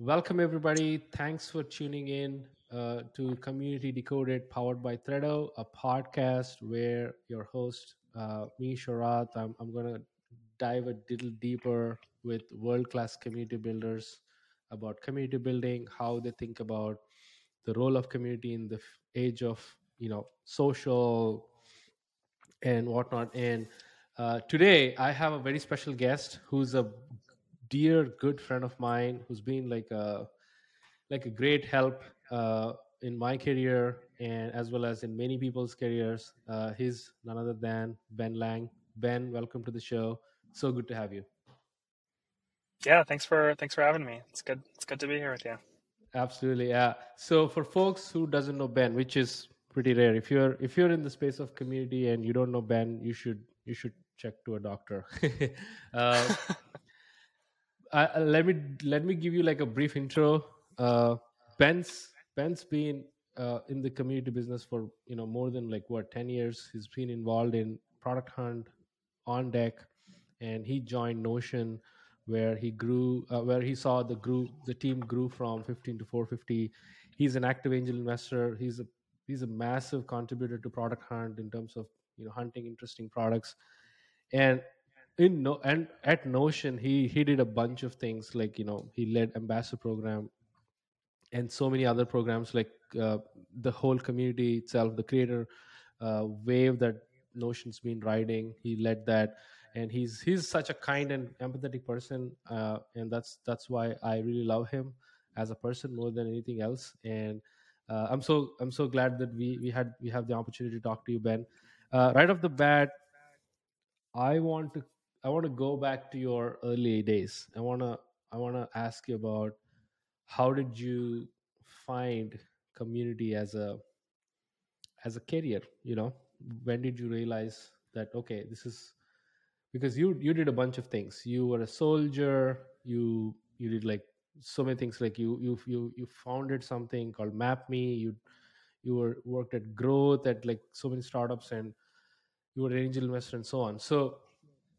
Welcome, everybody. Thanks for tuning in to Community Decoded, powered by Thredo, a podcast where your host, me, Sharath, I'm going to dive a little deeper with world-class community builders about community building, how they think about the role of community in the age of, social and whatnot. And today I have a very special guest who's a dear good friend of mine who's been like a great help in my career and as well as in many people's careers. He's none other than Ben Lang. Ben, welcome to the show. So good to have you. Yeah, thanks for having me. It's good to be here with you. Absolutely, yeah. So for folks who doesn't know Ben, which is pretty rare, if you're in the space of community and you don't know Ben, you should check to a doctor. Let me give you like a brief intro. Ben's been in the community business for more than 10 years. He's been involved in Product Hunt, On Deck, and he joined Notion, where he grew, where he saw the team grew from 15 to 450. He's an active angel investor. He's a massive contributor to Product Hunt in terms of hunting interesting products, and at Notion he did a bunch of things he led ambassador program and so many other programs the whole community itself, the creator wave that Notion's been riding. He led that, and he's such a kind and empathetic person, and that's why I really love him as a person more than anything else. And I'm so glad that we have the opportunity to talk to you, Ben. Right off the bat, I want to go back to your early days. I want to ask you about how did you find community as a career? When did you realize that this is, because you did a bunch of things. You were a soldier. You did so many things. You founded something called MapMe. You worked at growth at so many startups, and you were an angel investor and so on. So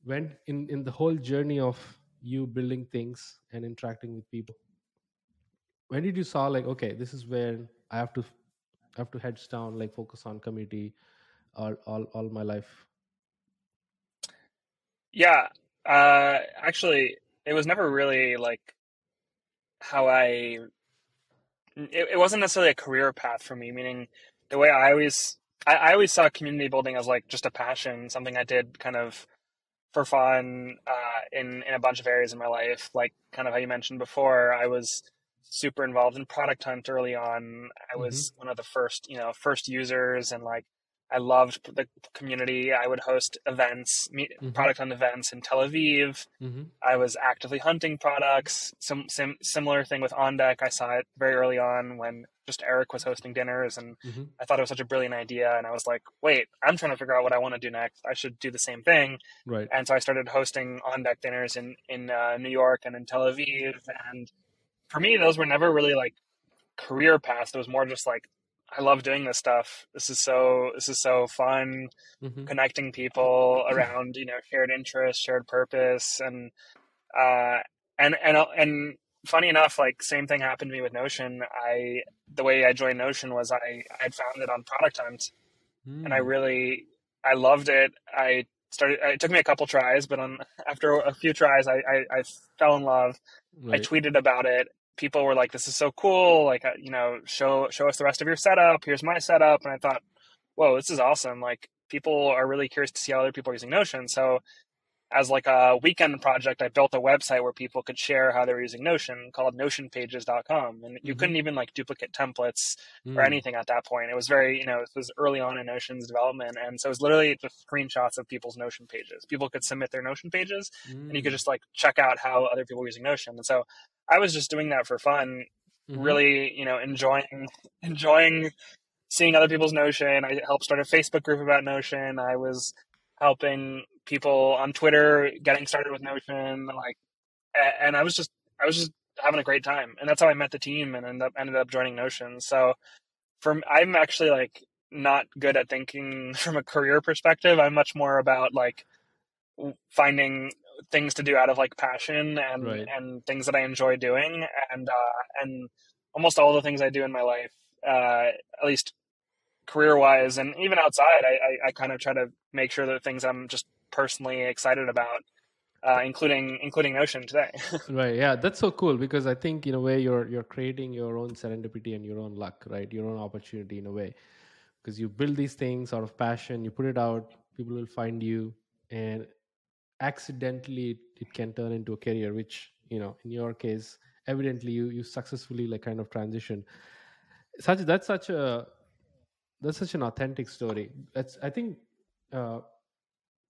when in the whole journey of you building things and interacting with people, when did you saw this is where I have to heads down, focus on community all my life? Yeah, actually it was never really it wasn't necessarily a career path for me, meaning the way I always saw community building as just a passion, something I did kind of for fun in a bunch of areas in my life. Kind of how you mentioned before, I was super involved in Product Hunt early on. I was one of the first users, and I loved the community. I would host events, Product Hunt events in Tel Aviv. I was actively hunting products. Some similar thing with On Deck. I saw it very early on when just Eric was hosting dinners, and I thought it was such a brilliant idea. And I was like, wait, I'm trying to figure out what I want to do next. I should do the same thing. Right. And so I started hosting On Deck dinners in New York and in Tel Aviv. And for me, those were never really career paths. It was more just I love doing this stuff. This is so fun, connecting people around, shared interests, shared purpose. And, and funny enough, same thing happened to me with Notion. The way I joined Notion was I had found it on Product Hunt, and I loved it. It took me a couple tries, but after a few tries, I fell in love. Right. I tweeted about it. People were like, this is so cool. Show us the rest of your setup. Here's my setup. And I thought, whoa, this is awesome. People are really curious to see how other people are using Notion. So as a weekend project, I built a website where people could share how they're using Notion called NotionPages.com. And you couldn't even duplicate templates or anything at that point. It was very, it was early on in Notion's development. And so it was literally just screenshots of people's Notion pages. People could submit their Notion pages and you could just check out how other people were using Notion. And so I was just doing that for fun, really, enjoying seeing other people's Notion. I helped start a Facebook group about Notion. I was helping people on Twitter getting started with Notion, and I was just having a great time, and that's how I met the team and ended up joining Notion. So I'm actually not good at thinking from a career perspective. I'm much more about finding things to do out of like passion and, right. and things that I enjoy doing. And almost all the things I do in my life, at least career wise and even outside, I kind of try to make sure that things I'm just personally excited about, including Notion today. Right. Yeah. That's so cool, because I think in a way you're creating your own serendipity and your own luck, right? Your own opportunity in a way, because you build these things out of passion, you put it out, people will find you, and accidentally it can turn into a career, which, you know, in your case, evidently you successfully like kind of transition. That's such an authentic story. I think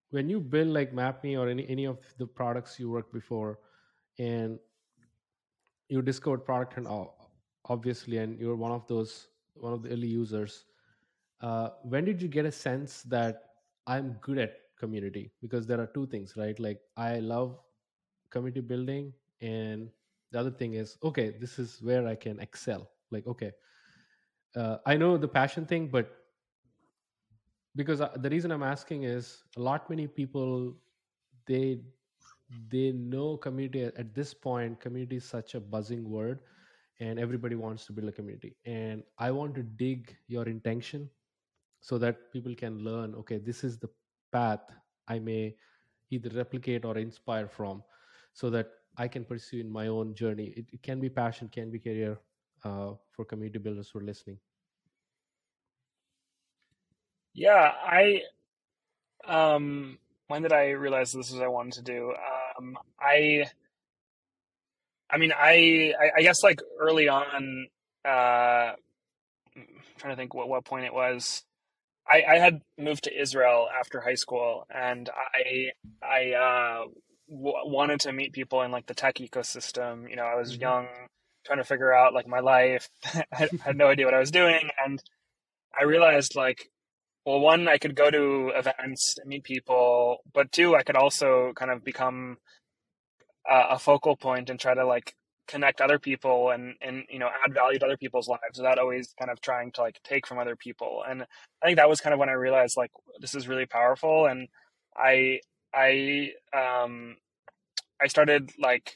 when you build like MapMe or any of the products you worked before, and you discovered Product Hunt obviously, and you're one of the early users. When did you get a sense that I'm good at community? Because there are two things, right? Like, I love community building, and the other thing is, okay, this is where I can excel. Like, okay, I know the passion thing, but because the reason I'm asking is many people, they know community at this point. Community is such a buzzing word, and everybody wants to build a community. And I want to dig your intention, so that people can learn, okay, this is the path I may either replicate or inspire from, so that I can pursue in my own journey. It can be passion, can be career, for community builders who are listening. Yeah, when did I realize this is what I wanted to do? I guess like early on, I'm trying to think what point it was. I had moved to Israel after high school, and I wanted to meet people in like the tech ecosystem. You know, I was mm-hmm. young, trying to figure out like my life. I had no idea what I was doing. And I realized like, well, one, I could go to events and meet people, but two, I could also kind of become a focal point and try to like connect other people and, you know, add value to other people's lives without always kind of trying to like take from other people. And I think that was kind of when I realized like, this is really powerful. And I started like,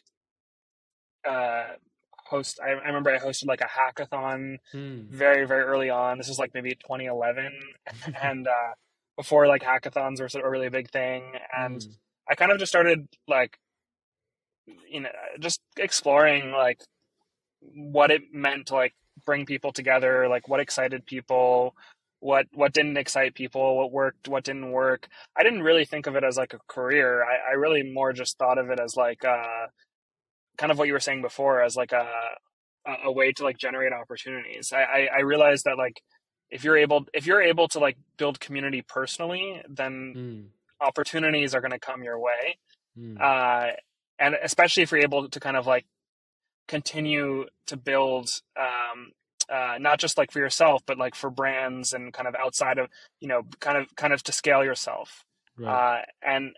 I remember I hosted like a hackathon very, very early on. This was like maybe 2011 and, before like hackathons were sort of a really big thing. And I kind of just started like, you know, just exploring like what it meant to like bring people together, like what excited people, what didn't excite people, what worked, what didn't work. I didn't really think of it as like a career. I really more just thought of it as like kind of what you were saying before, as like a way to like generate opportunities. I realized that like if you're able to like build community personally, then opportunities are going to come your way. And especially if you're able to kind of like continue to build, not just like for yourself, but like for brands and kind of outside of, you know, kind of to scale yourself. Right. And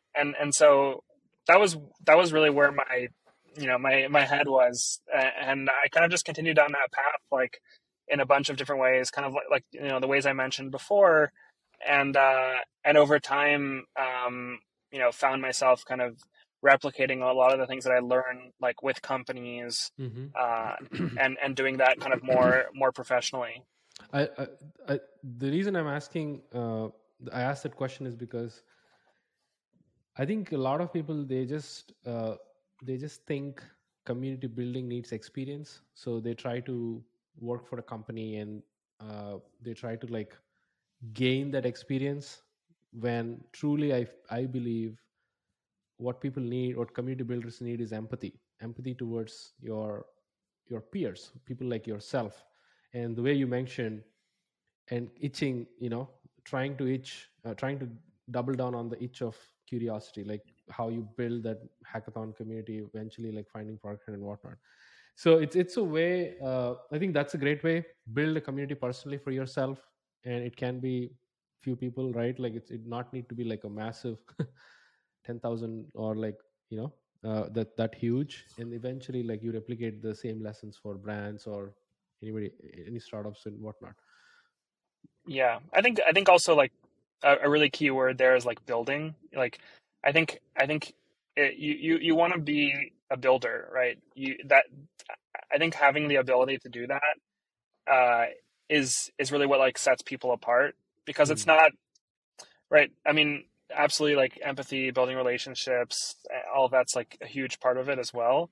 so that was really where my, you know, my head was, and I kind of just continued down that path, like in a bunch of different ways, kind of like, you know, the ways I mentioned before. And over time, you know, found myself kind of replicating a lot of the things that I learned like with companies and doing that kind of more professionally. I the reason I'm asking, I asked that question is because I think a lot of people, they just think community building needs experience. So they try to work for a company and they try to like gain that experience, when truly I believe what people need, what community builders need, is empathy towards your peers, people like yourself. And the way you mentioned, and itching, you know, trying to double down on the itch of curiosity, like how you build that hackathon community, eventually like finding partner and whatnot. So it's a way, I think that's a great way, build a community personally for yourself. And it can be few people, right? Like it not need to be like a massive 10,000 or like, you know, that huge, and eventually like you replicate the same lessons for brands or anybody, any startups and whatnot. Yeah. I think also like a really key word there is like building. Like, I think you want to be a builder, right? I think having the ability to do that is really what like sets people apart, because it's not right. I mean, absolutely, like empathy, building relationships, all of that's like a huge part of it as well.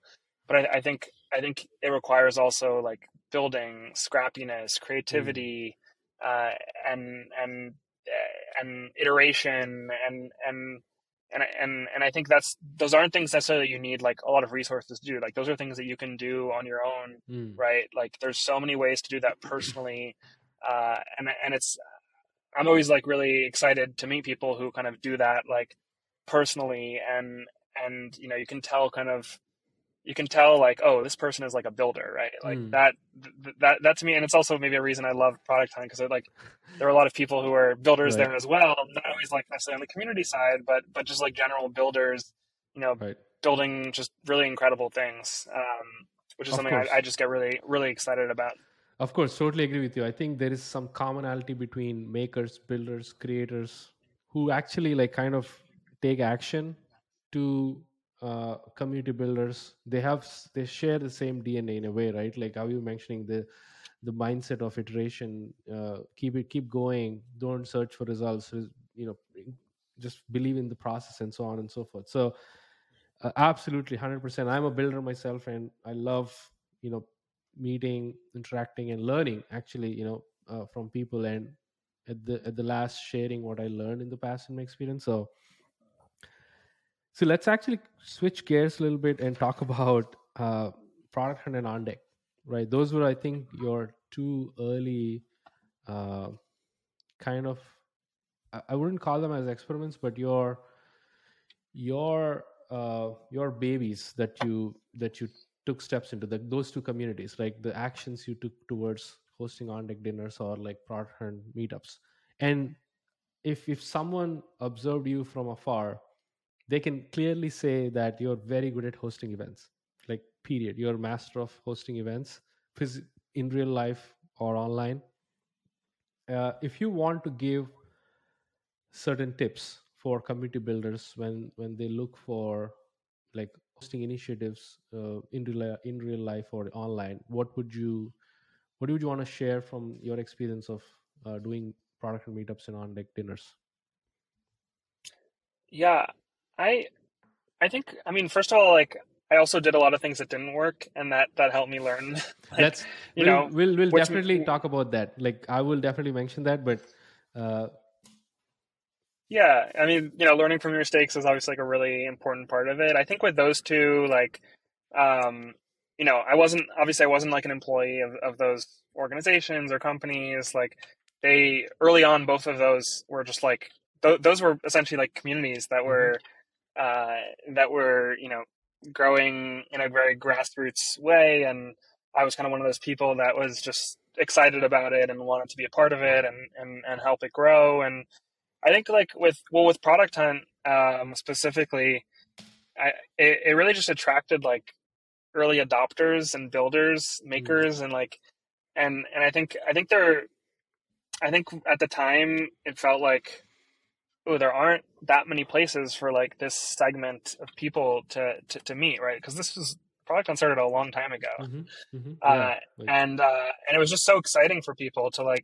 But I think it requires also like building, scrappiness, creativity, and iteration, and I think those aren't things necessarily that you need like a lot of resources to do. Like those are things that you can do on your own, right? Like there's so many ways to do that personally, and it's. I'm always like really excited to meet people who kind of do that like personally, and you know you can tell like, oh, this person is like a builder, right? Like that to me. And it's also maybe a reason I love Product Hunt, because like there are a lot of people who are builders right. there as well, not always like necessarily on the community side, but just like general builders, you know, right. building just really incredible things, which is of something I just get really, really excited about. Of course, totally agree with you. I think there is some commonality between makers, builders, creators who actually like kind of take action to community builders. They share the same DNA in a way, right? Like how you were mentioning the mindset of iteration, keep going, don't search for results, you know, just believe in the process and so on and so forth. So absolutely 100%. I'm a builder myself, and I love, you know, meeting, interacting, and learning actually, you know, from people, and at the last sharing what I learned in the past in my experience. So let's actually switch gears a little bit and talk about Product Hunt and On Deck, right? Those were, I think, your two early kind of, I wouldn't call them as experiments, but your babies that you took steps into those two communities, like the actions you took towards hosting On Deck dinners or like Product Hunt meetups. And if someone observed you from afar, they can clearly say that you're very good at hosting events, like period. You're a master of hosting events in real life or online. If you want to give certain tips for community builders when they look for like hosting initiatives in real life or online, what would you want to share from your experience of doing Product Hunt meetups and On Deck dinners? Yeah, I think, I mean, first of all, like I also did a lot of things that didn't work, and that helped me learn. Like, that's, you know, we'll definitely talk about that. Like I will definitely mention that, but yeah, I mean, you know, learning from your mistakes is obviously like a really important part of it. I think with those two, like, you know, I wasn't like an employee of those organizations or companies. Like they, early on, both of those were just like, those were essentially like communities that were, you know, growing in a very grassroots way. And I was kind of one of those people that was just excited about it and wanted to be a part of it and help it grow. And I think like with Product Hunt specifically, it really just attracted like early adopters and builders, makers, and like and I think at the time it felt like, oh, there aren't that many places for like this segment of people to meet, right? Because this was Product Hunt started a long time ago, yeah, like... and it was just so exciting for people to like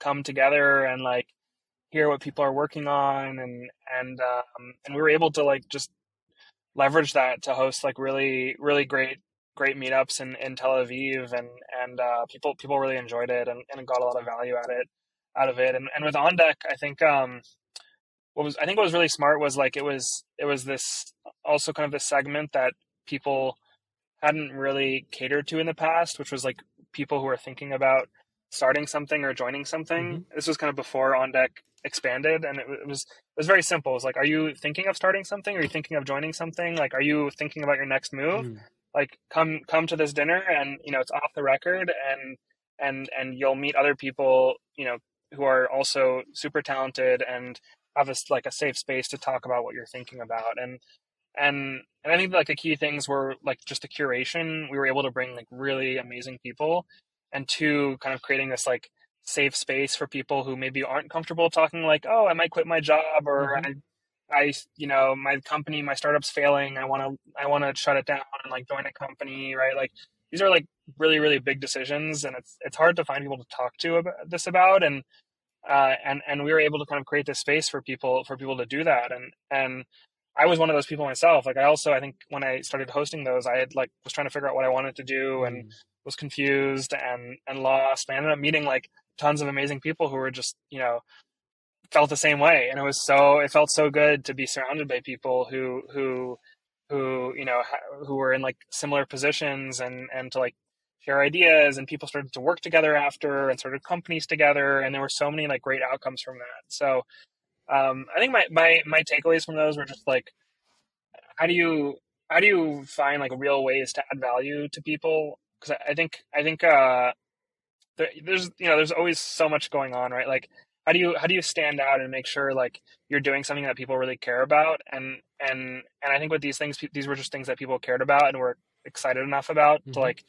come together and like hear what people are working on, and we were able to like just leverage that to host like really, really great meetups in Tel Aviv, and people really enjoyed it and got a lot of value out of it. And with On Deck, I think what was really smart was like it was this also kind of this segment that people hadn't really catered to in the past, which was like people who are thinking about starting something or joining something. This was kind of before On Deck expanded, and it was very simple. It was like, are you thinking of starting something? Are you thinking of joining something? Like, are you thinking about your next move? Like, come to this dinner, and you know it's off the record, and you'll meet other people, you know, who are also super talented and have a safe space to talk about what you're thinking about. And I think like the key things were like just the curation. We were able to bring like really amazing people, and two, kind of creating this like safe space for people who maybe aren't comfortable talking like, oh, I might quit my job, or my company, my startup's failing. I want to shut it down and like join a company, right? Like these are like really, really big decisions, and it's hard to find people to talk to about this about. And we were able to kind of create this space for people to do that. And I was one of those people myself. Like I think when I started hosting those, I had like was trying to figure out what I wanted to do and was confused and lost. And I ended up meeting like tons of amazing people who were just, felt the same way. And it felt so good to be surrounded by people who were in like similar positions and to like share ideas, and people started to work together after and started companies together. And there were so many like great outcomes from that. So I think my takeaways from those were just like, how do you find like real ways to add value to people? Cause I think there's always so much going on, right? Like how do you stand out and make sure like you're doing something that people really care about? And I think with these things, these were just things that people cared about and were excited enough about to like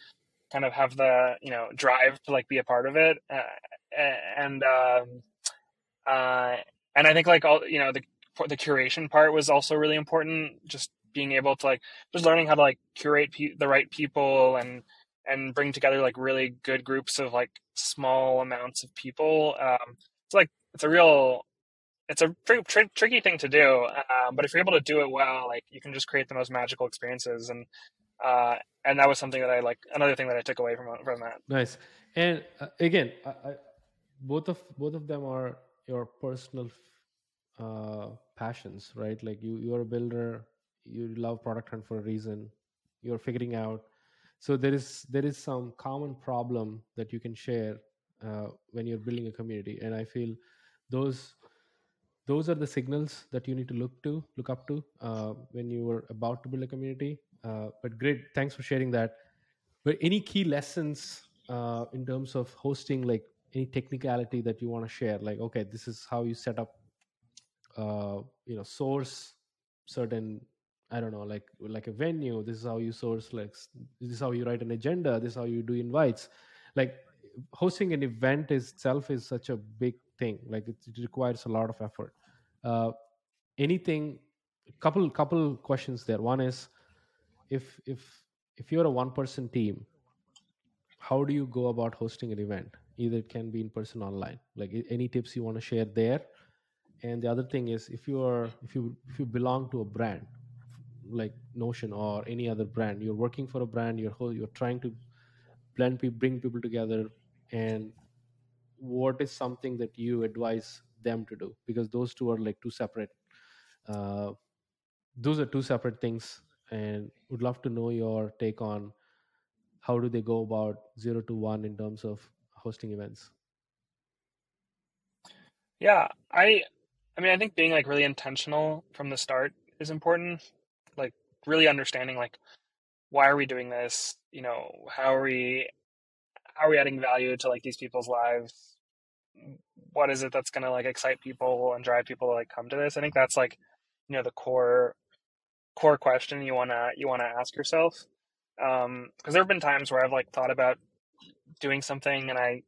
kind of have the, drive to like be a part of it. And I think like all, the curation part was also really important. Just being able to like, just learning how to like curate the right people and bring together like really good groups of like small amounts of people. It's a pretty tricky thing to do. But if you're able to do it well, like you can just create the most magical experiences. And that was something that another thing that I took away from that. Nice. And again, both of them are your personal passions, right? Like you're a builder, you love Product Hunt for a reason, you're figuring out. So there is some common problem that you can share when you're building a community. And I feel those are the signals that you need to look up to when you were about to build a community. But great, thanks for sharing that. But any key lessons in terms of hosting, like any technicality that you want to share? Like, okay, this is how you set up, source certain, I don't know, like a venue. This is how you source, like, this is how you write an agenda. This is how you do invites. Like hosting an event itself is such a big thing. Like it requires a lot of effort. Couple questions there. One is, if you're a one-person team, how do you go about hosting an event? Either it can be in person, online. Like any tips you want to share there. And the other thing is, if you belong to a brand, like Notion or any other brand, you're working for a brand, you're trying to blend people, bring people together, and what is something that you advise them to do? Because those two are like two separate things, and would love to know your take on how do they go about 0 to 1 in terms of hosting events. Yeah, I think being like really intentional from the start is important. Like really understanding like, why are we doing this? How are we adding value to like these people's lives? What is it that's going to like excite people and drive people to like come to this? I think that's like, the core question you want to ask yourself. Cause there've been times where I've like thought about doing something and I,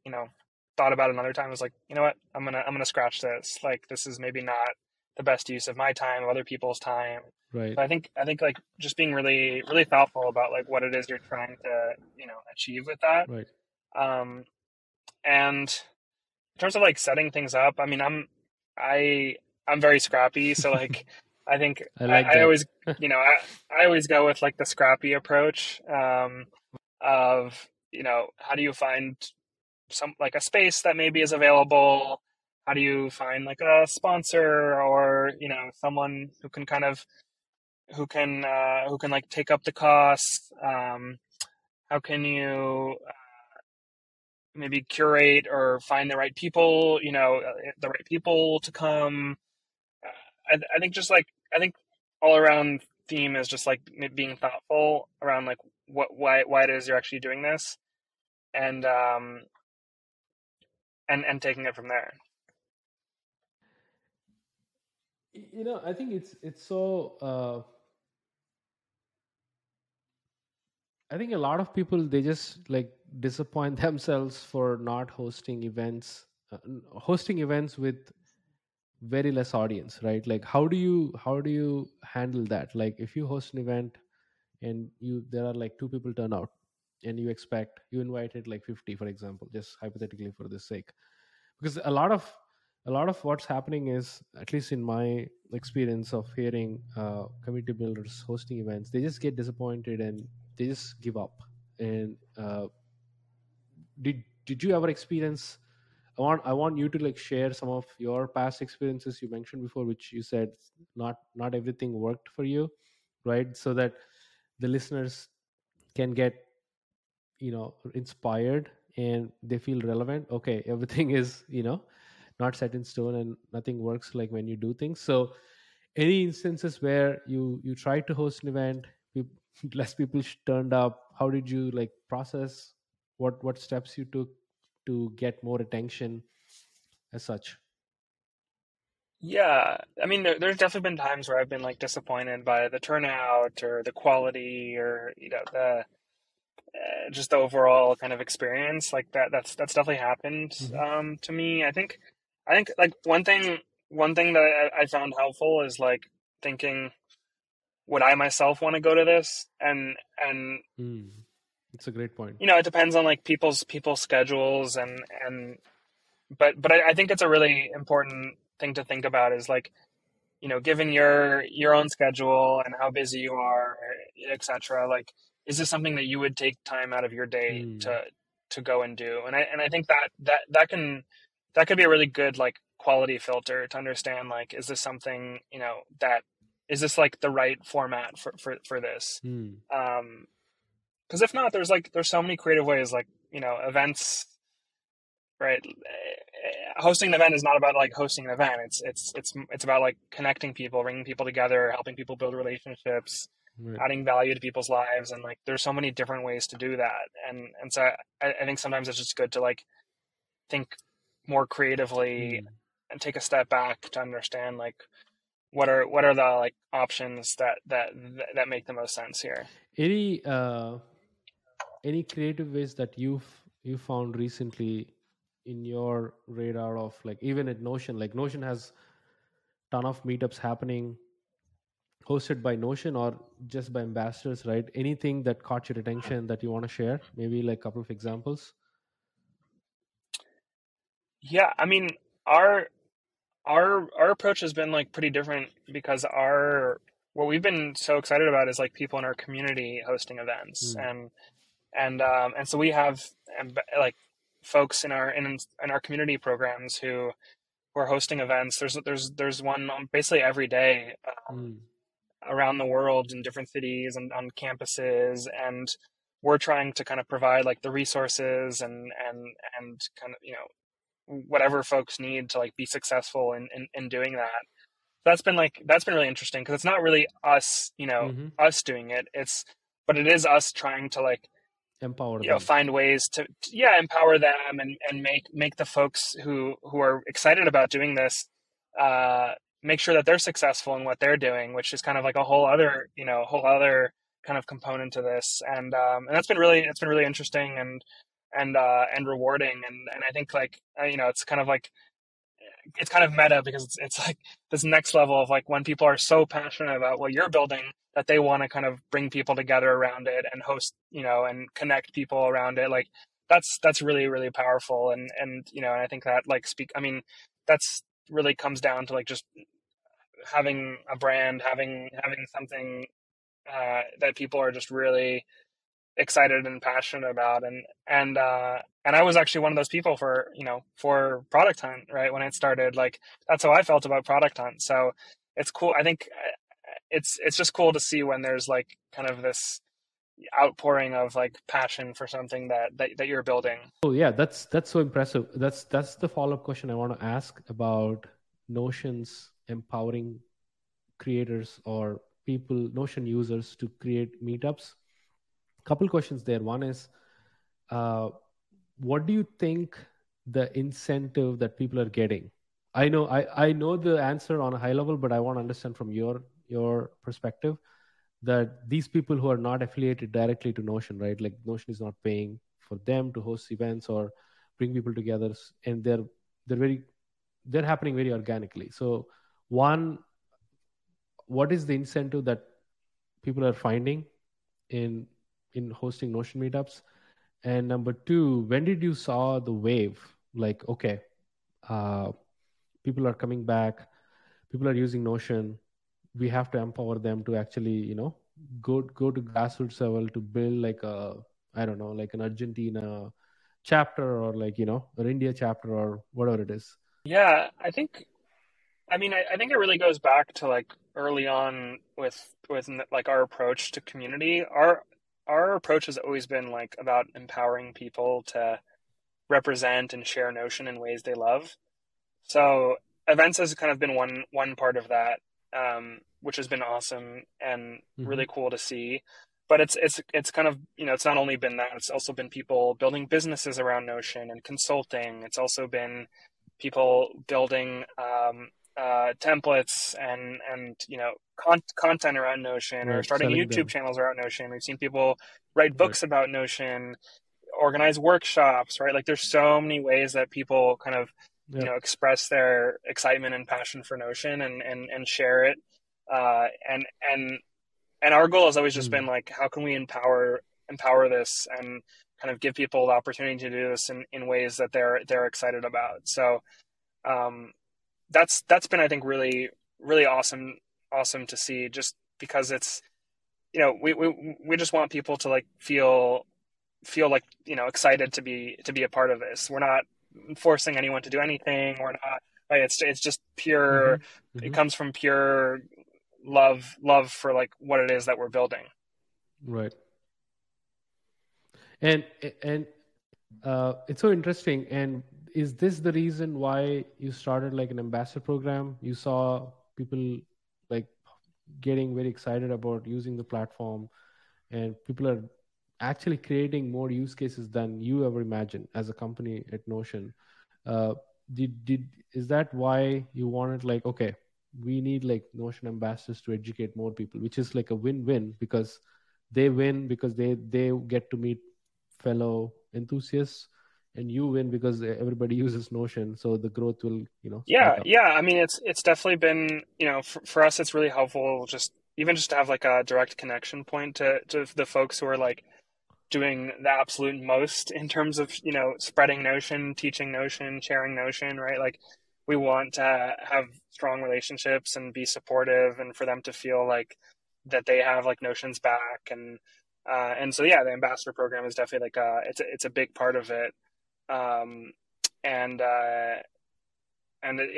thought about another time, I was like, you know what, I'm going to scratch this. Like, this is maybe not the best use of my time, of other people's time. Right. So I think like just being really, really thoughtful about like what it is you're trying to, achieve with that. Right. And in terms of like setting things up, I mean, I'm very scrappy. So like, I think I always, I always go with like the scrappy approach of, how do you find some like a space that maybe is available? How do you find like a sponsor or, someone who can like take up the costs? How can you maybe curate or find the right people, to come? I think just like, I think all around theme is just like being thoughtful around like why it is you're actually doing this and taking it from there. I think it's so, I think a lot of people, they just like disappoint themselves for not hosting events with very less audience, right? Like, how do you handle that? Like, if you host an event and there are like 2 people turn out, and you invited like 50, for example, just hypothetically for this sake, because a lot of what's happening is, at least in my experience of hearing community builders hosting events, they just get disappointed and they just give up. And did you ever experience? I want you to like share some of your past experiences you mentioned before, which you said not everything worked for you, right? So that the listeners can get, inspired and they feel relevant. Okay, everything is, not set in stone and nothing works like when you do things. So any instances where you tried to host an event, less people turned up, how did you like process? What steps you took to get more attention as such? Yeah. I mean, there's definitely been times where I've been like disappointed by the turnout or the quality or, the just the overall kind of experience like that. That's definitely happened to me. I think like one thing that I found helpful is like thinking, would I myself want to go to this? And it's a great point. It depends on like people's schedules but I think it's a really important thing to think about is like, given your own schedule and how busy you are, et cetera, like, is this something that you would take time out of your day to go and do? And I think that could be a really good like quality filter to understand, like, is this something, is this like the right format for this? Because if not, there's so many creative ways, like, events, right? Hosting an event is not about like hosting an event. It's about like connecting people, bringing people together, helping people build relationships, right, adding value to people's lives. And like, there's so many different ways to do that. And so I think sometimes it's just good to like think more creatively and take a step back to understand like, what are the like options that make the most sense here? Any creative ways that you found recently in your radar of like, even at Notion, like Notion has a ton of meetups happening hosted by Notion or just by ambassadors, right? Anything that caught your attention that you want to share? Maybe like a couple of examples. Yeah. I mean, our approach has been like pretty different because what we've been so excited about is like people in our community hosting events. And so we have like folks in our community programs who are hosting events. There's one basically every day around the world in different cities and on campuses. And we're trying to kind of provide like the resources and kind of, whatever folks need to like be successful in doing that. That's been really interesting because it's not really us, us doing it. But it is us trying to like empower them. Find ways to empower them and make the folks who are excited about doing this, make sure that they're successful in what they're doing, which is kind of like a whole other kind of component to this. And it's been really interesting and rewarding. And I think like, it's kind of meta because it's like this next level of like when people are so passionate about what you're building that they want to kind of bring people together around it and host, and connect people around it. Like that's really, really powerful. And I think that like that's really comes down to like just having a brand, having something that people are just really excited and passionate about. And I was actually one of those people for Product Hunt, right? When it started, like, that's how I felt about Product Hunt. So it's cool. I think it's just cool to see when there's like kind of this outpouring of like passion for something that you're building. Oh yeah. That's so impressive. That's the follow-up question I want to ask about Notion's empowering creators or people, Notion users to create meetups. Couple questions there. One is, what do you think the incentive that people are getting? I know the answer on a high level, but I want to understand from your perspective that these people who are not affiliated directly to Notion, right? Like Notion is not paying for them to host events or bring people together, and they're very they're happening very organically. So one, what is the incentive that people are finding in hosting Notion meetups? And number two, when did you saw the wave? Like, okay, people are coming back, people are using Notion. We have to empower them to actually, you know, go to grassroots level to build like a, I don't know, like an Argentina chapter or like, you know, an India chapter or whatever it is. Yeah, I think it really goes back to like early on with like our approach to community. Our approach has always been like about empowering people to represent and share Notion in ways they love. So events has kind of been one part of that, which has been awesome and really cool to see. But it's kind of, you know, it's not only been that, it's also been people building businesses around Notion and consulting. It's also been people building templates and you know, content around Notion, or starting YouTube channels around Notion. We've seen people write books about Notion, organize workshops, right? Like there's so many ways that people kind of, you know, express their excitement and passion for Notion and share it. And our goal has always just been like, how can we empower this and kind of give people the opportunity to do this in ways that they're excited about. So that's been, I think, really, really awesome to see, just because it's, you know, we just want people to like feel like, you know, excited to be a part of this. We're not forcing anyone to do anything. We're not, right? It's just pure, it comes from pure love for like what it is that we're building. Right. And it's so interesting. And is this the reason why you started like an ambassador program? You saw people like getting very excited about using the platform, and people are actually creating more use cases than you ever imagined as a company at Notion. Is that why you wanted like, okay, we need like Notion ambassadors to educate more people, which is like a win-win, because they win because they get to meet fellow enthusiasts, and you win because everybody uses Notion. So the growth will, you know. Yeah. I mean, it's definitely been, you know, for us, it's really helpful just to have like a direct connection point to the folks who are like doing the absolute most in terms of, you know, spreading Notion, teaching Notion, sharing Notion, right? Like we want to have strong relationships and be supportive, and for them to feel like that they have like Notion's back. And so, yeah, the ambassador program is definitely like it's a big part of it. And you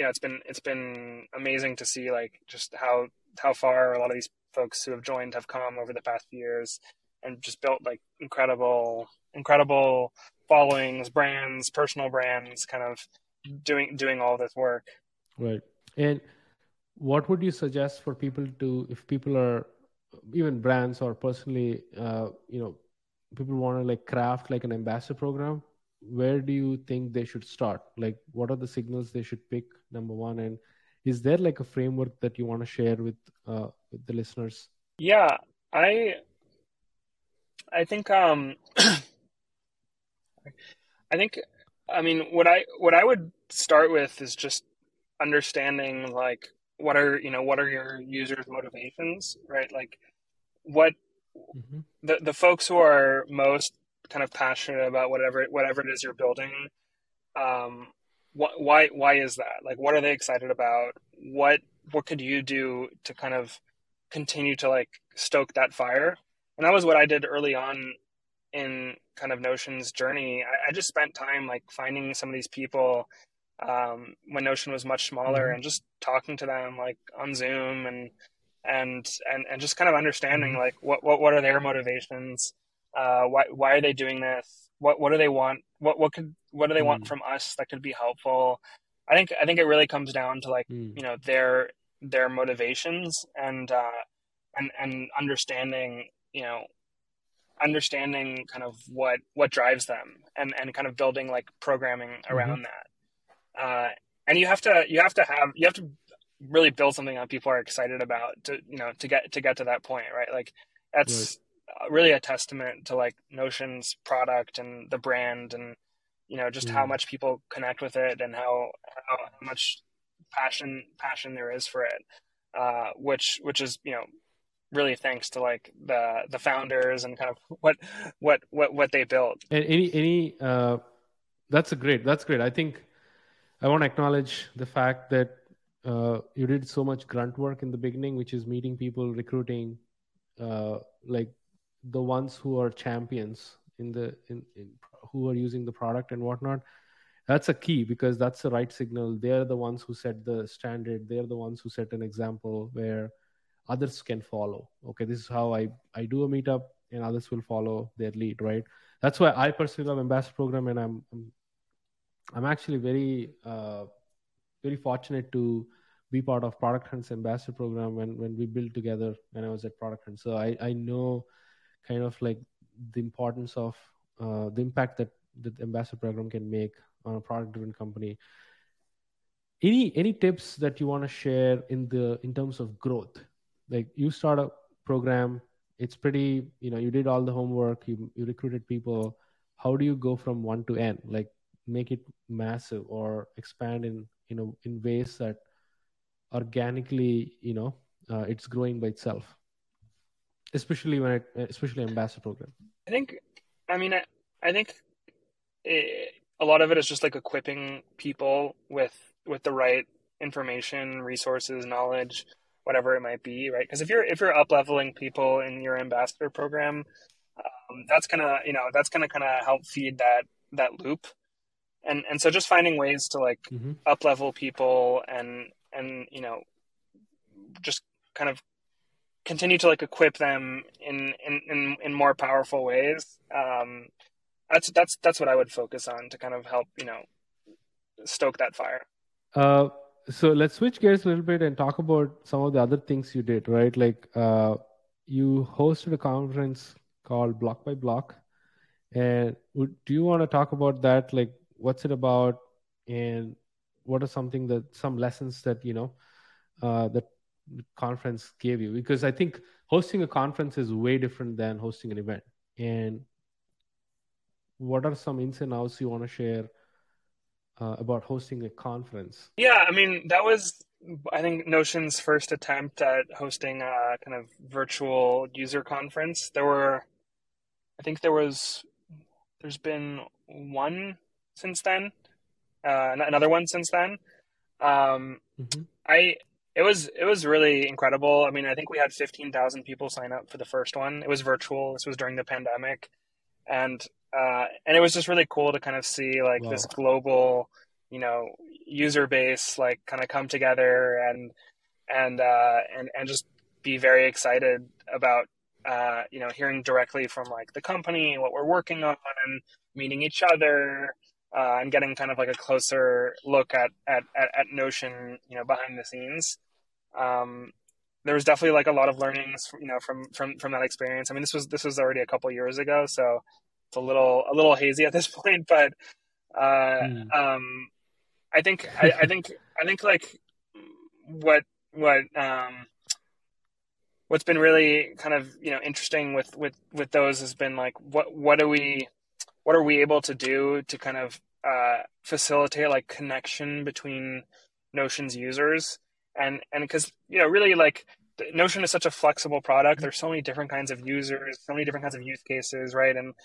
know, it's been amazing to see like just how far a lot of these folks who have joined have come over the past few years, and just built like incredible followings, brands, personal brands, kind of doing all this work. Right. And what would you suggest for people to, if people are even brands or personally, you know, people want to like craft like an ambassador program, where do you think they should start? Like, what are the signals they should pick? Number one. And is there like a framework that you want to share with the listeners? Yeah, I think what I would start with is just understanding like what are your users' motivations, right? Like what the folks who are most kind of passionate about whatever it is you're building, why is that? Like, what are they excited about? What could you do to kind of continue to like stoke that fire? And that was what I did early on in kind of Notion's journey. I just spent time like finding some of these people when Notion was much smaller, and just talking to them like on Zoom and just kind of understanding like what are their motivations, why are they doing this, what do they want, what do they want from us that could be helpful. I think it really comes down to like you know, their motivations and understanding kind of what drives them, and kind of building like programming around that. And you have to really build something that people are excited about to get to that point, right? Like that's really a testament to like Notion's product and the brand and you know, just how much people connect with it and how much passion there is for it, which is, you know, really thanks to like the founders and kind of what they built. Any that's great. I think I want to acknowledge the fact that you did so much grunt work in the beginning, which is meeting people, recruiting, like the ones who are champions in who are using the product and whatnot. That's a key, because that's the right signal. They're the ones who set the standard. They're the ones who set an example where others can follow. Okay, this is how I do a meetup, and others will follow their lead, right? That's why I personally love Ambassador Program, and I'm actually very very fortunate to be part of Product Hunt's Ambassador Program when we built together when I was at Product Hunt. So I know kind of like the importance of the impact that the Ambassador Program can make on a product-driven company. Any tips that you want to share in terms of growth? Like, you start a program, it's pretty, you know, you did all the homework, you recruited people. How do you go from 1 to N? Like, make it massive or expand in, you know, in ways that organically, you know, it's growing by itself, especially Ambassador Program. I think a lot of it is just like equipping people with the right information, resources, knowledge, whatever it might be, right? Because if you're up leveling people in your Ambassador Program, that's gonna help feed that loop. And so just finding ways to like up level people and, you know, just kind of continue to like equip them in more powerful ways. That's what I would focus on to kind of help, you know, stoke that fire. So let's switch gears a little bit and talk about some of the other things you did, right? Like, you hosted a conference called Block by Block. And do you want to talk about that? Like, what's it about, and what are some lessons that, you know, the conference gave you? Because I think hosting a conference is way different than hosting an event. And what are some ins and outs you want to share about hosting a conference? Yeah, I mean, that was, I think, Notion's first attempt at hosting a kind of virtual user conference. There's been one since then, another one since then. It was really incredible. I mean, I think we had 15,000 people sign up for the first one. It was virtual. This was during the pandemic, and it was just really cool to kind of see like this global, you know, user base like kind of come together and just be very excited about you know, hearing directly from like the company what we're working on, and meeting each other, and getting kind of like a closer look at Notion, you know, behind the scenes. There was definitely like a lot of learnings, you know, from that experience. I mean, this was already a couple years ago, so it's a little hazy at this point, but I think like what's been really kind of, you know, interesting with those has been like, what are we able to do to kind of facilitate like connection between Notion's users, and because, you know, really like Notion is such a flexible product. There's so many different kinds of users, so many different kinds of use cases, right? And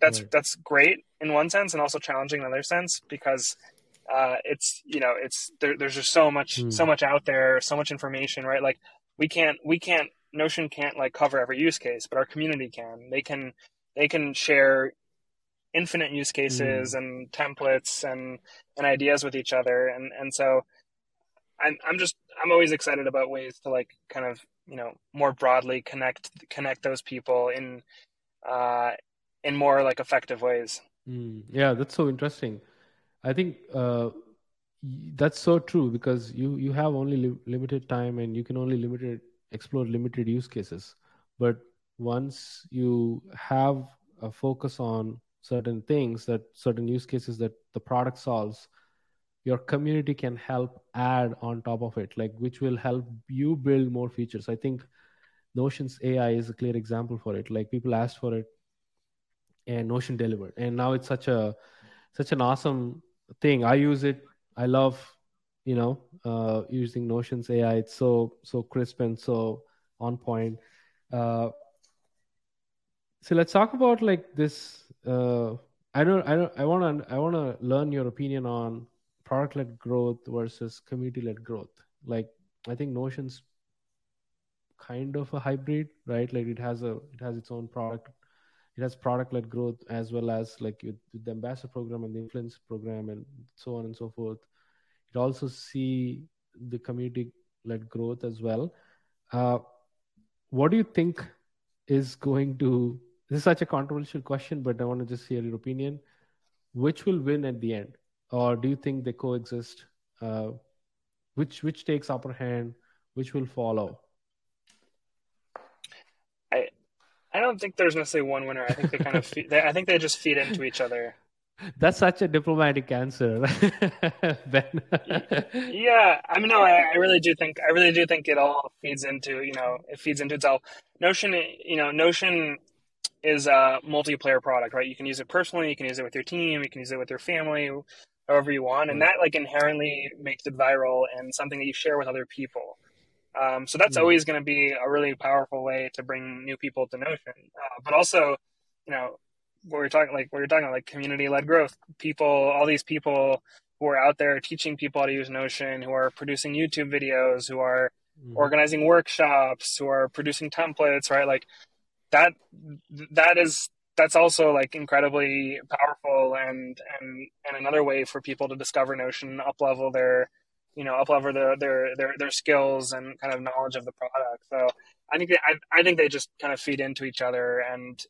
that's great in one sense, and also challenging in another sense, because it's, you know, it's there's just so much out there, so much information, right? Like, we can't Notion can't like cover every use case, but our community can. They can share infinite use cases and templates and ideas with each other, and so I'm always excited about ways to like kind of, you know, more broadly connect those people in more like effective ways. Yeah, that's so interesting. I think that's so true, because you have only limited time, and you can only explore limited use cases. But once you have a focus on certain use cases that the product solves, your community can help add on top of it, like, which will help you build more features. I think Notion's AI is a clear example for it. Like, people asked for it and Notion delivered. And now it's such an awesome thing. I use it. I love, using Notion's AI. It's so crisp and so on point. So let's talk about like this. I want to learn your opinion on product-led growth versus community-led growth. Like, I think Notion's kind of a hybrid, right? Like it has its own product. It has product-led growth as well as like with the ambassador program and the influence program and so on and so forth. You also see the community-led growth as well. What do you think is going to, this is such a controversial question, but I want to just hear your opinion. Which will win at the end? Or do you think they coexist? Which takes upper hand? Which will follow? I don't think there's necessarily one winner. I think they kind of I think they just feed into each other. That's such a diplomatic answer, Ben. Yeah, I mean, no, I really do think it all feeds into, it feeds into itself. Notion is a multiplayer product, right? You can use it personally, you can use it with your team, you can use it with your family, however you want, and that like inherently makes it viral and something that you share with other people. So that's always going to be a really powerful way to bring new people to Notion. But also, what we're talking about, like community-led growth, people, all these people who are out there teaching people how to use Notion, who are producing YouTube videos, who are organizing workshops, who are producing templates, right? Like that's also like incredibly powerful and another way for people to discover Notion, up-level their their skills and kind of knowledge of the product. So I think they just kind of feed into each other, and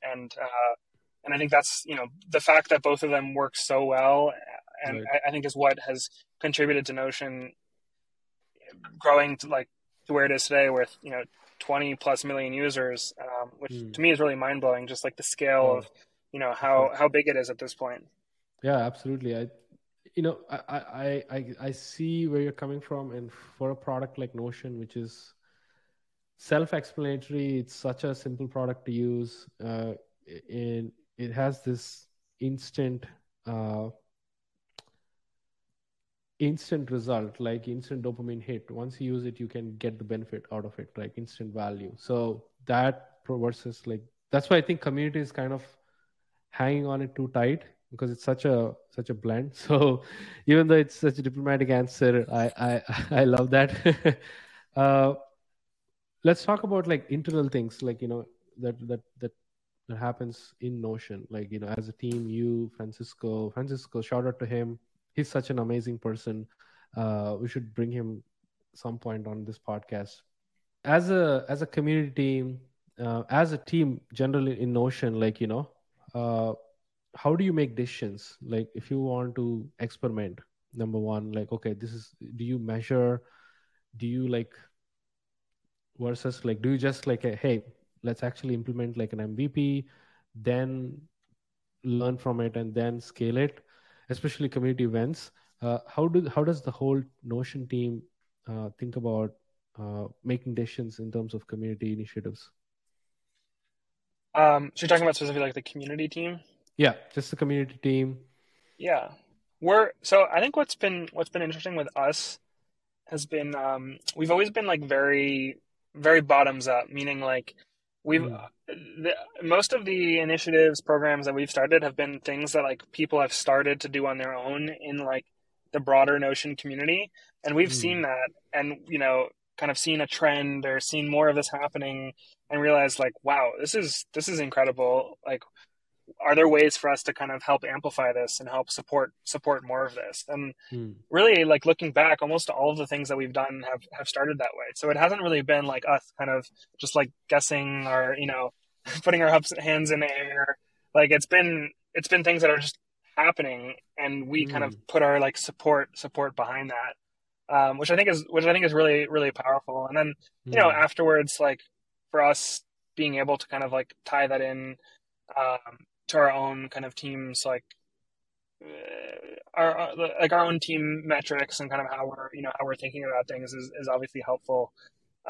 I think that's the fact that both of them work so well, and right. I think is what has contributed to Notion growing to where it is today, with 20+ million users, which to me is really mind blowing. Just like the scale of how big it is at this point. Yeah, absolutely. I see where you're coming from, and for a product like Notion, which is self-explanatory, it's such a simple product to use, and it has this instant result, like instant dopamine hit. Once you use it, you can get the benefit out of it, like instant value. So that versus that's why I think community is kind of hanging on it too tight, because it's such a blend. So even though it's such a diplomatic answer, I love that. Let's talk about internal things, that happens in Notion. As a team, you, Francisco, shout out to him. He's such an amazing person. We should bring him some point on this podcast. As a community team, as a team generally in Notion, how do you make decisions? Like if you want to experiment, number one, do you measure? Do you versus do you just hey, let's actually implement an MVP, then learn from it and then scale it, especially community events. How does the whole Notion team think about making decisions in terms of community initiatives? So you're talking about specifically the community team? Yeah, just the community team. Yeah, I think what's been interesting with us has been we've always been very, very bottoms up, meaning most of the initiatives, programs that we've started have been things that people have started to do on their own in the broader Notion community, and we've seen that, and kind of seen a trend or seen more of this happening, and realized wow, this is incredible. Are there ways for us to kind of help amplify this and help support more of this? And really looking back, almost all of the things that we've done have started that way. So it hasn't really been us kind of just guessing or, putting our hands in the air. It's been things that are just happening, and we kind of put our support behind that, which I think is really, really powerful. And then, afterwards, for us being able to kind of tie that in, to our own kind of teams, our own team metrics and kind of how we're how we're thinking about things is obviously helpful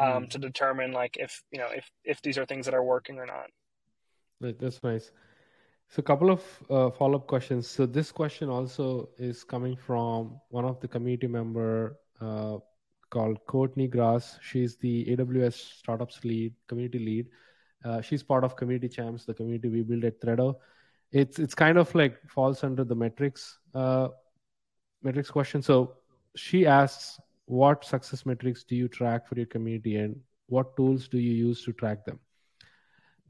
to determine if these are things that are working or not. That's nice. So a couple of follow-up questions. So this question also is coming from one of the community member called Courtney Grass. She's the AWS Startups community lead. She's part of Community Champs, the community we build at Thredo. It's kind of like falls under the metrics question. So she asks, what success metrics do you track for your community and what tools do you use to track them?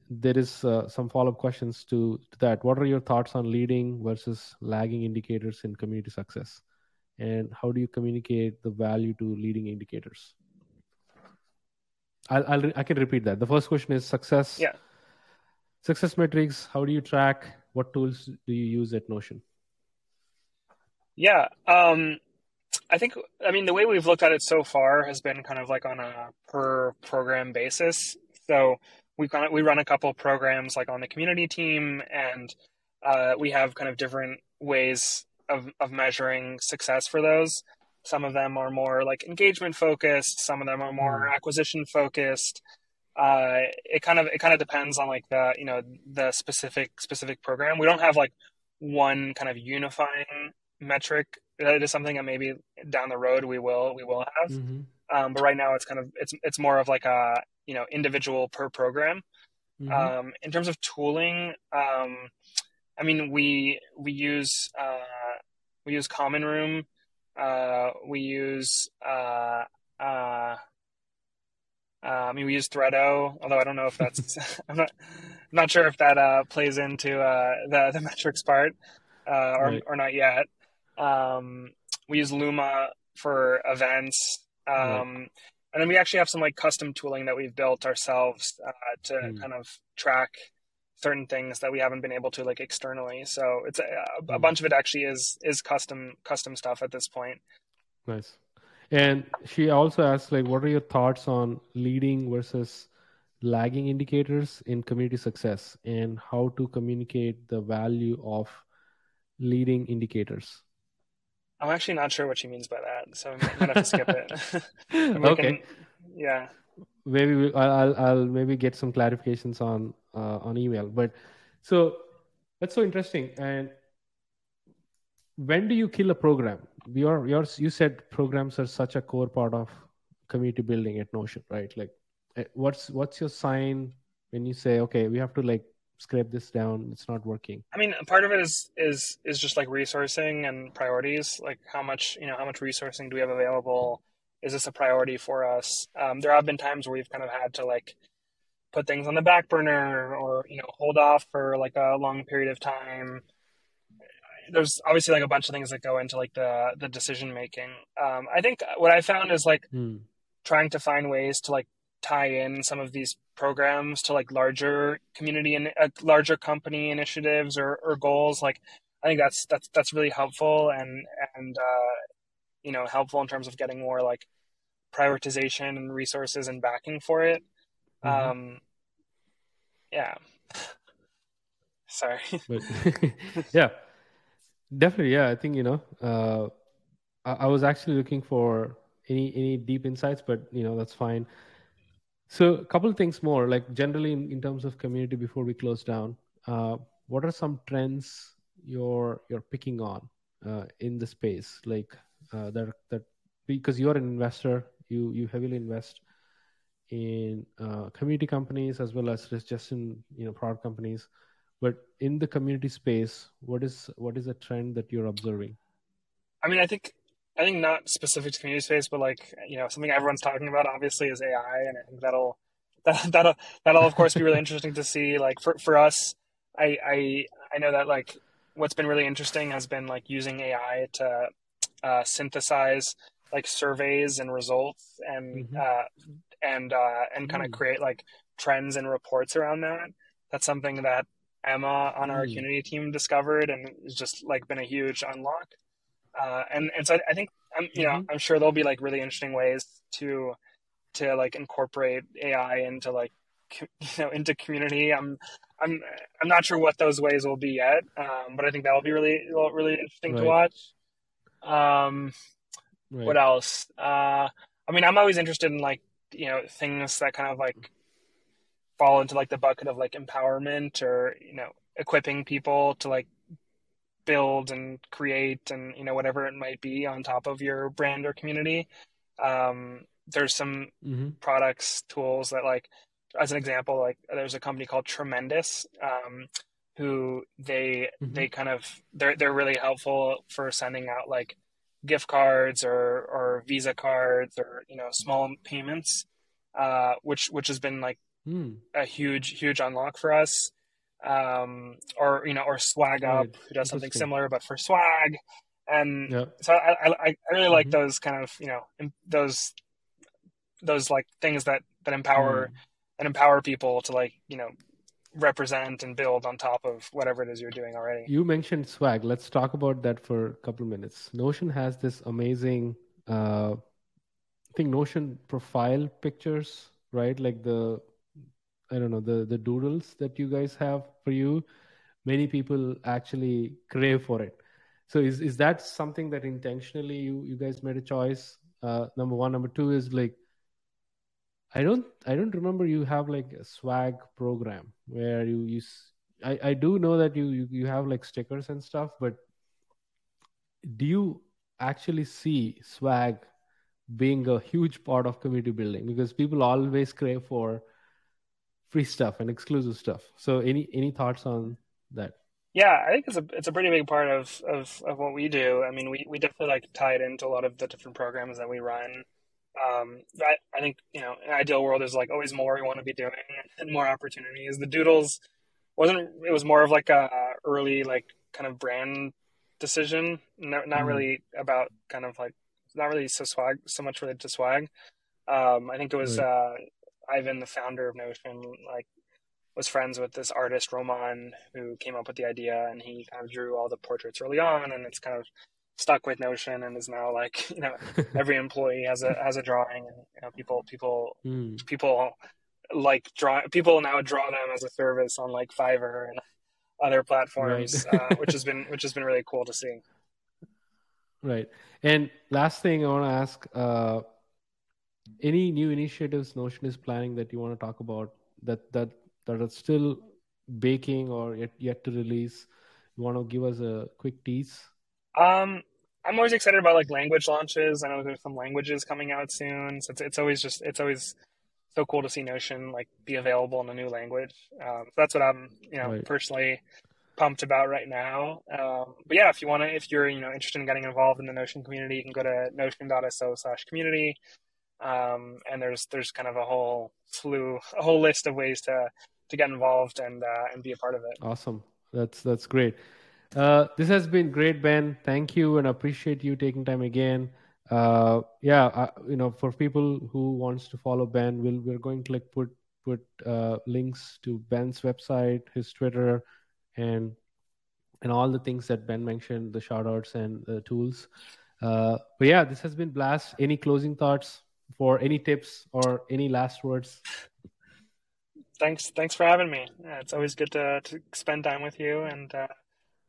There is some follow-up questions to that. What are your thoughts on leading versus lagging indicators in community success? And how do you communicate the value to leading indicators? I can repeat that. The first question is success. Yeah. Success metrics, how do you track? What tools do you use at Notion? Yeah. I mean, the way we've looked at it so far has been kind of like on a per program basis. So we run a couple programs like on the community team, and we have kind of different ways of measuring success for those. Some of them are more like engagement focused. Some of them are more acquisition focused. It kind of depends on like the, you know, the specific program. We don't have like one kind of unifying metric. That is something that maybe down the road we will have. Mm-hmm. But right now it's more of like a, you know, individual per program. Mm-hmm. In terms of tooling, I mean, we use Common Room. We use Thredo, although I don't know if that's, I'm not sure if that plays into the metrics part or not yet. We use Luma for events. And then we actually have some like custom tooling that we've built ourselves to kind of track certain things that we haven't been able to like externally. So it's a bunch of it actually is custom stuff at this point. Nice. And she also asked, like, what are your thoughts on leading versus lagging indicators in community success and how to communicate the value of leading indicators? I'm actually not sure what she means by that, so I'm going to have to skip it. Okay. Yeah. Maybe I'll maybe get some clarifications on email. But so that's so interesting. And when do you kill a program? You said programs are such a core part of community building at Notion, right? Like, what's your sign when you say, okay, we have to like scrape this down, it's not working? I mean, part of it is just like resourcing and priorities. Like how much resourcing do we have available? Is this a priority for us? There have been times where we've kind of had to like put things on the back burner or, you know, hold off for like a long period of time. There's obviously like a bunch of things that go into like the decision making. I think what I found is like trying to find ways to like tie in some of these programs to like larger community and larger company initiatives or goals. Like I think that's really helpful and you know, helpful in terms of getting more like prioritization and resources and backing for it. Mm-hmm. Yeah. Sorry. But, yeah, definitely. Yeah. I think, you know, I was actually looking for any deep insights, but you know, that's fine. So a couple of things more, like generally in terms of community before we close down, what are some trends you're picking on in the space? Like that because you're an investor, you heavily invest in community companies as well as just in, you know, product companies. But in the community space, what is a trend that you're observing? I mean, I think not specific to community space, but like, you know, something everyone's talking about obviously is AI, and I think that'll of course be really interesting to see. Like for us, I know that like what's been really interesting has been like using AI to synthesize like surveys and results and mm-hmm. And kind of create like trends and reports around that. That's something that Emma on our community team discovered, and it's just like been a huge unlock. And so I think I'm sure there'll be like really interesting ways to like incorporate AI into like, you know, into community. I'm not sure what those ways will be yet, but I think that'll be really interesting to watch. What else? I mean, I'm always interested in like, you know, things that kind of like fall into like the bucket of like empowerment or, you know, equipping people to like build and create and, you know, whatever it might be on top of your brand or community. There's some products, tools that, like, as an example, like there's a company called Tremendous, who they kind of, they're really helpful for sending out like gift cards or Visa cards or, you know, small payments, which has been like a huge unlock for us. Or, you know, or Swag Up, who does something similar, but for swag. And so I really like those kind of, you know, those like things that empower and empower people to, like, you know, represent and build on top of whatever it is you're doing already. You mentioned swag. Let's talk about that for a couple of minutes. Notion has this amazing, I think Notion profile pictures, right? Like the, I don't know, the doodles that you guys have for you, many people actually crave for it. So is that something that intentionally you guys made a choice? Number one. Number two is, like, I don't remember you have like a swag program where I do know that you have like stickers and stuff, but do you actually see swag being a huge part of community building? Because people always crave for free stuff and exclusive stuff. So any thoughts on that? Yeah, I think it's a pretty big part of what we do. I mean, we definitely like tie it into a lot of the different programs that we run. I think, you know, in an ideal world, there's like always more we want to be doing and more opportunities. The doodles was more of like a early, like, kind of brand decision, not really about kind of like, not really so much related to swag. I think it was Ivan, the founder of Notion, like was friends with this artist, Roman, who came up with the idea, and he kind of drew all the portraits early on, and it's kind of stuck with Notion and is now, like, you know, every employee has a drawing, and, you know, people now draw them as a service on like Fiverr and other platforms, which has been really cool to see. Right. And last thing I want to ask, any new initiatives Notion is planning that you want to talk about that are still baking or yet to release? You want to give us a quick tease? I'm always excited about like language launches. I know there's some languages coming out soon. So it's always so cool to see Notion like be available in a new language. So that's what I'm, you know, personally pumped about right now. But yeah, if you're, you know, interested in getting involved in the Notion community, you can go to notion.so/community. And there's kind of a whole list of ways to get involved and be a part of it. Awesome. That's great. This has been great, Ben. Thank you, and appreciate you taking time again. You know, for people who wants to follow Ben, we're going to like put links to Ben's website, his Twitter, and all the things that Ben mentioned, the shout outs and the tools. But yeah, this has been blast. Any closing thoughts, for any tips or any last words? Thanks for having me. Yeah, it's always good to spend time with you, and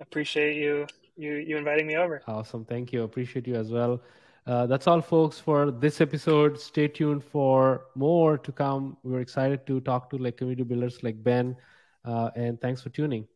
appreciate you inviting me over. Awesome. Thank you. Appreciate you as well. That's all, folks, for this episode. Stay tuned for more to come. We're excited to talk to like community builders like Ben, and thanks for tuning.